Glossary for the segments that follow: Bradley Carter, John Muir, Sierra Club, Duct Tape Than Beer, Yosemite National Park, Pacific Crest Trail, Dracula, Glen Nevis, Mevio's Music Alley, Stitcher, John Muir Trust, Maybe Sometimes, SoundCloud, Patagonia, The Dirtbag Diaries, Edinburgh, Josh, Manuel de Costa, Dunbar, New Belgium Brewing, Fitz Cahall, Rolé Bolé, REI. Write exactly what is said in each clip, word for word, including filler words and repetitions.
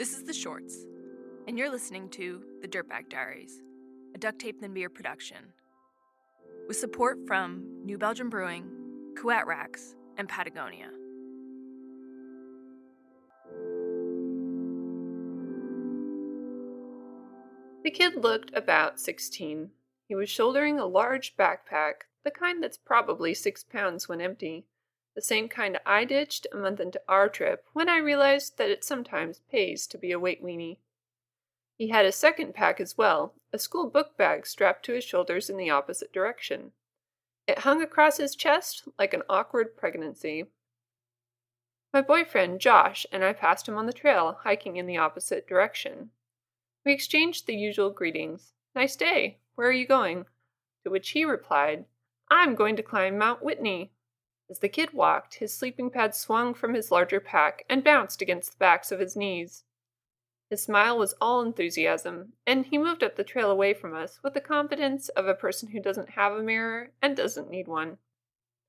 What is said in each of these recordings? This is The Shorts, and you're listening to The Dirtbag Diaries, a Duct Tape Than Beer production, with support from New Belgium Brewing, Kuat Racks, and Patagonia. The kid looked about sixteen. He was shouldering a large backpack, the kind that's probably six pounds when empty, the same kind I ditched a month into our trip when I realized that it sometimes pays to be a weight weenie. He had a second pack as well, a school book bag strapped to his shoulders in the opposite direction. It hung across his chest like an awkward pregnancy. My boyfriend, Josh, and I passed him on the trail, hiking in the opposite direction. We exchanged the usual greetings. "Nice day. Where are you going?" To which he replied, "I'm going to climb Mount Whitney." As the kid walked, his sleeping pad swung from his larger pack and bounced against the backs of his knees. His smile was all enthusiasm, and he moved up the trail away from us with the confidence of a person who doesn't have a mirror and doesn't need one.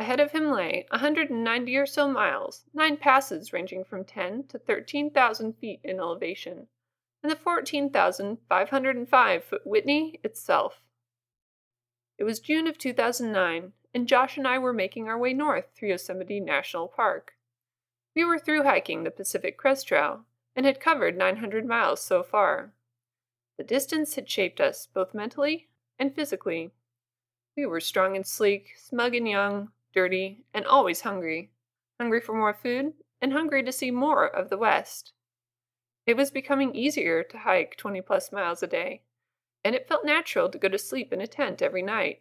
Ahead of him lay one hundred ninety or so miles, nine passes ranging from ten to thirteen thousand feet in elevation, and the fourteen thousand five hundred five foot Whitney itself. It was June of two thousand nine, and Josh and I were making our way north through Yosemite National Park. We were through hiking the Pacific Crest Trail, and had covered nine hundred miles so far. The distance had shaped us, both mentally and physically. We were strong and sleek, smug and young, dirty, and always hungry. Hungry for more food, and hungry to see more of the West. It was becoming easier to hike twenty plus miles a day, and it felt natural to go to sleep in a tent every night.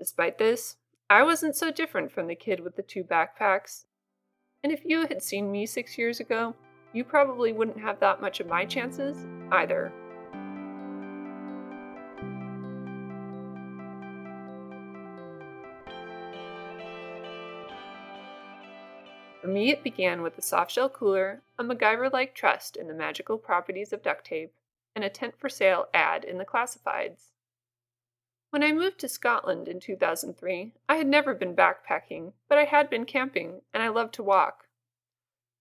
Despite this, I wasn't so different from the kid with the two backpacks. And if you had seen me six years ago, you probably wouldn't have that much of my chances either. For me, it began with a soft-shell cooler, a MacGyver-like trust in the magical properties of duct tape, and a tent-for-sale ad in the classifieds. When I moved to Scotland in two thousand three, I had never been backpacking, but I had been camping, and I loved to walk.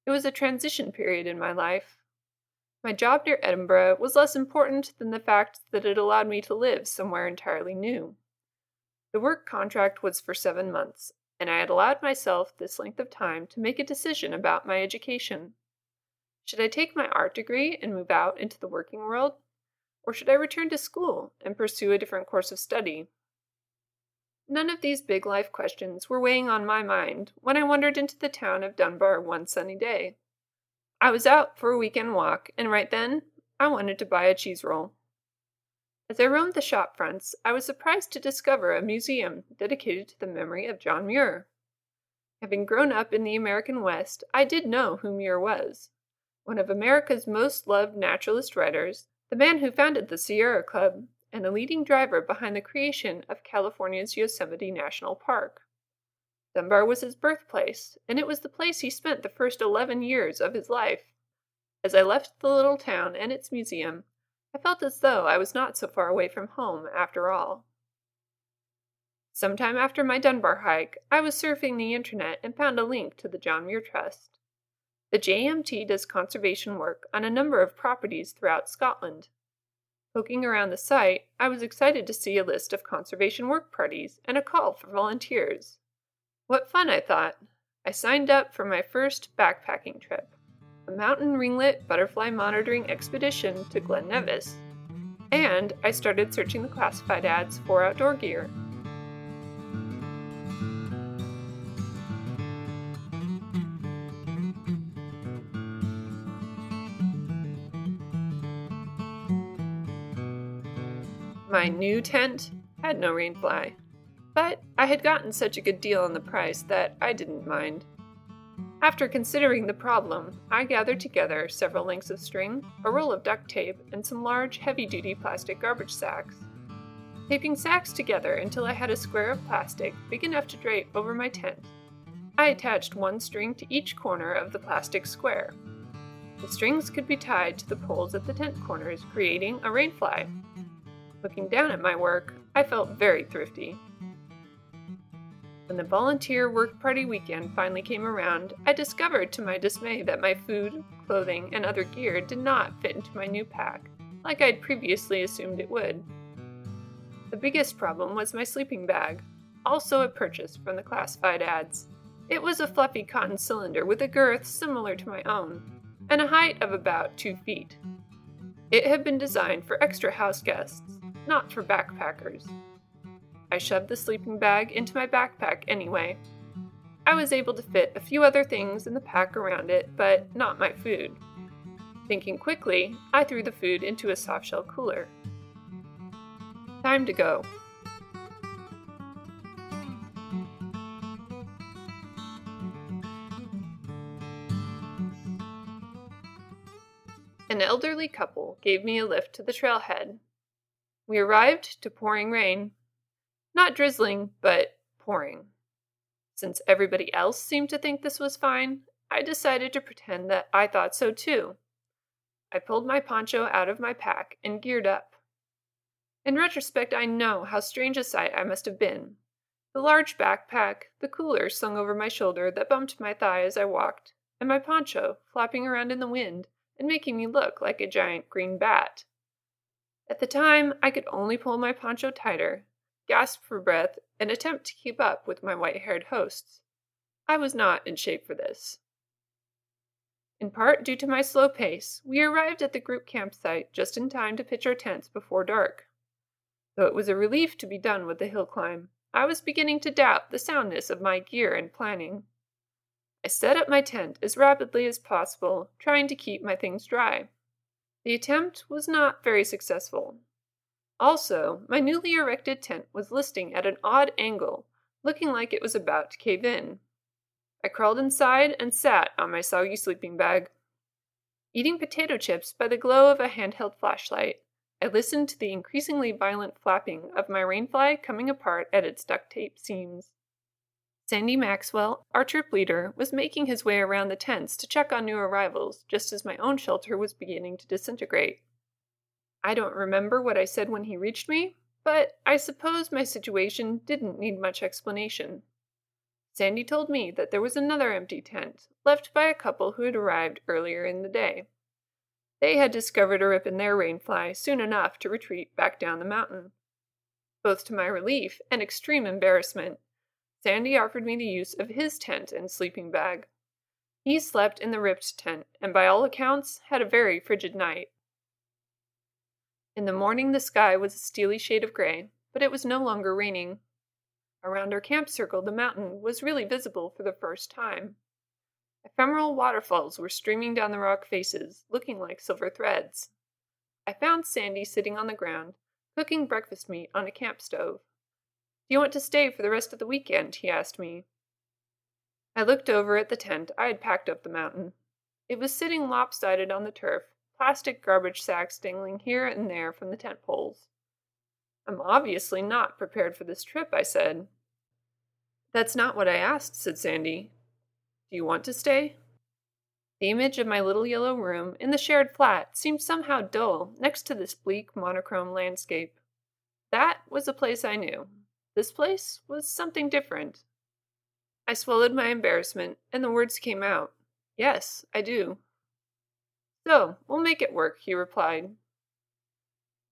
It was a transition period in my life. My job near Edinburgh was less important than the fact that it allowed me to live somewhere entirely new. The work contract was for seven months, and I had allowed myself this length of time to make a decision about my education. Should I take my art degree and move out into the working world, or should I return to school and pursue a different course of study? None of these big life questions were weighing on my mind when I wandered into the town of Dunbar one sunny day. I was out for a weekend walk, and right then, I wanted to buy a cheese roll. As I roamed the shop fronts, I was surprised to discover a museum dedicated to the memory of John Muir. Having grown up in the American West, I did know who Muir was. One of America's most loved naturalist writers, the man who founded the Sierra Club, and the leading driver behind the creation of California's Yosemite National Park. Dunbar was his birthplace, and it was the place he spent the first eleven years of his life. As I left the little town and its museum, I felt as though I was not so far away from home after all. Sometime after my Dunbar hike, I was surfing the internet and found a link to the John Muir Trust. The J M T does conservation work on a number of properties throughout Scotland. Poking around the site, I was excited to see a list of conservation work parties and a call for volunteers. What fun, I thought. I signed up for my first backpacking trip, a mountain ringlet butterfly monitoring expedition to Glen Nevis, and I started searching the classified ads for outdoor gear. My new tent had no rainfly, but I had gotten such a good deal on the price that I didn't mind. After considering the problem, I gathered together several lengths of string, a roll of duct tape, and some large, heavy-duty plastic garbage sacks. Taping sacks together until I had a square of plastic big enough to drape over my tent, I attached one string to each corner of the plastic square. The strings could be tied to the poles at the tent corners, creating a rainfly. Looking down at my work, I felt very thrifty. When the volunteer work party weekend finally came around, I discovered to my dismay that my food, clothing, and other gear did not fit into my new pack, like I'd previously assumed it would. The biggest problem was my sleeping bag, also a purchase from the classified ads. It was a fluffy cotton cylinder with a girth similar to my own, and a height of about two feet. It had been designed for extra house guests, not for backpackers. I shoved the sleeping bag into my backpack anyway. I was able to fit a few other things in the pack around it, but not my food. Thinking quickly, I threw the food into a softshell cooler. Time to go. An elderly couple gave me a lift to the trailhead. We arrived to pouring rain. Not drizzling, but pouring. Since everybody else seemed to think this was fine, I decided to pretend that I thought so too. I pulled my poncho out of my pack and geared up. In retrospect, I know how strange a sight I must have been. The large backpack, the cooler slung over my shoulder that bumped my thigh as I walked, and my poncho flapping around in the wind and making me look like a giant green bat. At the time, I could only pull my poncho tighter, gasp for breath, and attempt to keep up with my white-haired hosts. I was not in shape for this. In part due to my slow pace, we arrived at the group campsite just in time to pitch our tents before dark. Though it was a relief to be done with the hill climb, I was beginning to doubt the soundness of my gear and planning. I set up my tent as rapidly as possible, trying to keep my things dry. The attempt was not very successful. Also, my newly erected tent was listing at an odd angle, looking like it was about to cave in. I crawled inside and sat on my soggy sleeping bag. Eating potato chips by the glow of a handheld flashlight, I listened to the increasingly violent flapping of my rainfly coming apart at its duct tape seams. Sandy Maxwell, our troop leader, was making his way around the tents to check on new arrivals just as my own shelter was beginning to disintegrate. I don't remember what I said when he reached me, but I suppose my situation didn't need much explanation. Sandy told me that there was another empty tent, left by a couple who had arrived earlier in the day. They had discovered a rip in their rainfly soon enough to retreat back down the mountain. Both to my relief and extreme embarrassment, Sandy offered me the use of his tent and sleeping bag. He slept in the ripped tent, and by all accounts, had a very frigid night. In the morning, the sky was a steely shade of gray, but it was no longer raining. Around our camp circle, the mountain was really visible for the first time. Ephemeral waterfalls were streaming down the rock faces, looking like silver threads. I found Sandy sitting on the ground, cooking breakfast meat on a camp stove. "Do you want to stay for the rest of the weekend?" he asked me. I looked over at the tent I had packed up the mountain. It was sitting lopsided on the turf, plastic garbage sacks dangling here and there from the tent poles. "I'm obviously not prepared for this trip," I said. "That's not what I asked," said Sandy. "Do you want to stay?" The image of my little yellow room in the shared flat seemed somehow dull next to this bleak, monochrome landscape. That was a place I knew. This place was something different. I swallowed my embarrassment, and the words came out. "Yes, I do." "So, we'll make it work," he replied.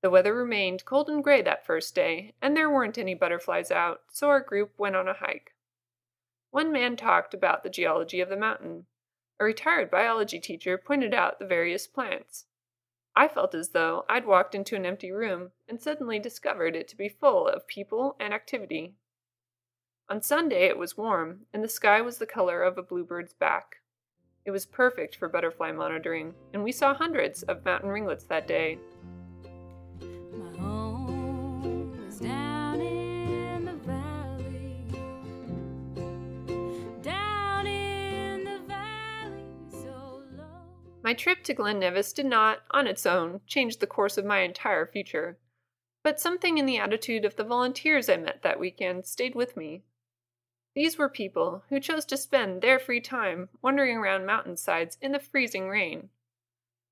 The weather remained cold and gray that first day, and there weren't any butterflies out, so our group went on a hike. One man talked about the geology of the mountain. A retired biology teacher pointed out the various plants. I felt as though I'd walked into an empty room and suddenly discovered it to be full of people and activity. On Sunday it was warm, and the sky was the color of a bluebird's back. It was perfect for butterfly monitoring, and we saw hundreds of mountain ringlets that day. My home is down in the valley. Down in the valley, so low. My trip to Glen Nevis did not, on its own, change the course of my entire future. But something in the attitude of the volunteers I met that weekend stayed with me. These were people who chose to spend their free time wandering around mountainsides in the freezing rain.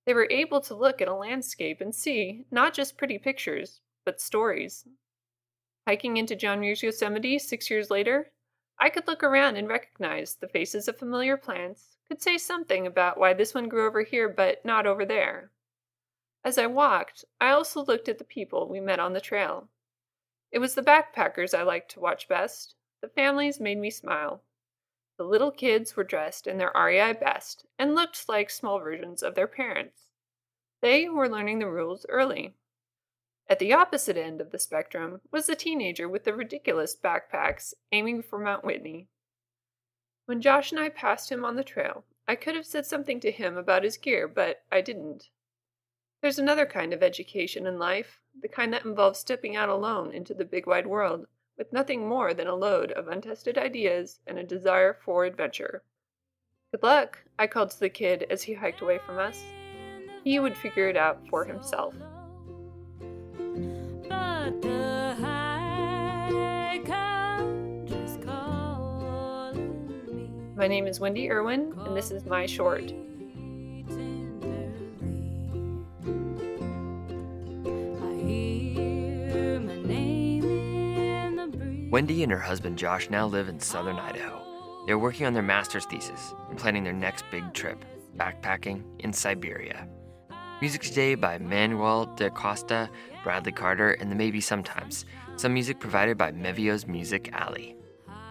They were able to look at a landscape and see not just pretty pictures, but stories. Hiking into John Muir's Yosemite six years later, I could look around and recognize the faces of familiar plants, could say something about why this one grew over here but not over there. As I walked, I also looked at the people we met on the trail. It was the backpackers I liked to watch best. The families made me smile. The little kids were dressed in their R E I best and looked like small versions of their parents. They were learning the rules early. At the opposite end of the spectrum was the teenager with the ridiculous backpacks aiming for Mount Whitney. When Josh and I passed him on the trail, I could have said something to him about his gear, but I didn't. There's another kind of education in life, the kind that involves stepping out alone into the big wide world, with nothing more than a load of untested ideas and a desire for adventure. "Good luck," I called to the kid as he hiked away from us. He would figure it out for himself. My name is Wendy Irwin, and this is my short. Wendy and her husband Josh now live in southern Idaho. They're working on their master's thesis and planning their next big trip, backpacking in Siberia. Music today by Manuel de Costa, Bradley Carter, and the Maybe Sometimes. Some music provided by Mevio's Music Alley.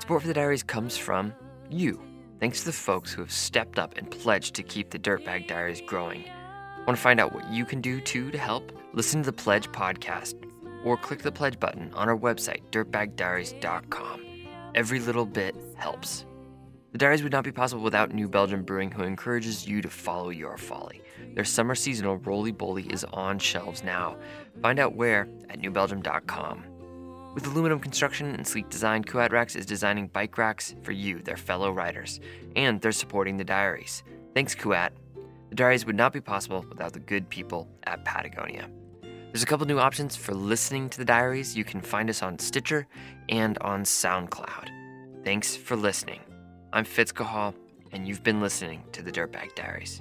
Support for the Diaries comes from you. Thanks to the folks who have stepped up and pledged to keep the Dirtbag Diaries growing. Want to find out what you can do too to help? Listen to the Pledge podcast or click the Pledge button on our website, dirtbag diaries dot com. Every little bit helps. The Diaries would not be possible without New Belgium Brewing, who encourages you to follow your folly. Their summer seasonal Rolé Bolé is on shelves now. Find out where at new belgium dot com. With aluminum construction and sleek design, Kuat Racks is designing bike racks for you, their fellow riders, and they're supporting the Diaries. Thanks, Kuat. The Diaries would not be possible without the good people at Patagonia. There's a couple new options for listening to the Diaries. You can find us on Stitcher and on SoundCloud. Thanks for listening. I'm Fitz Cahall, and you've been listening to the Dirtbag Diaries.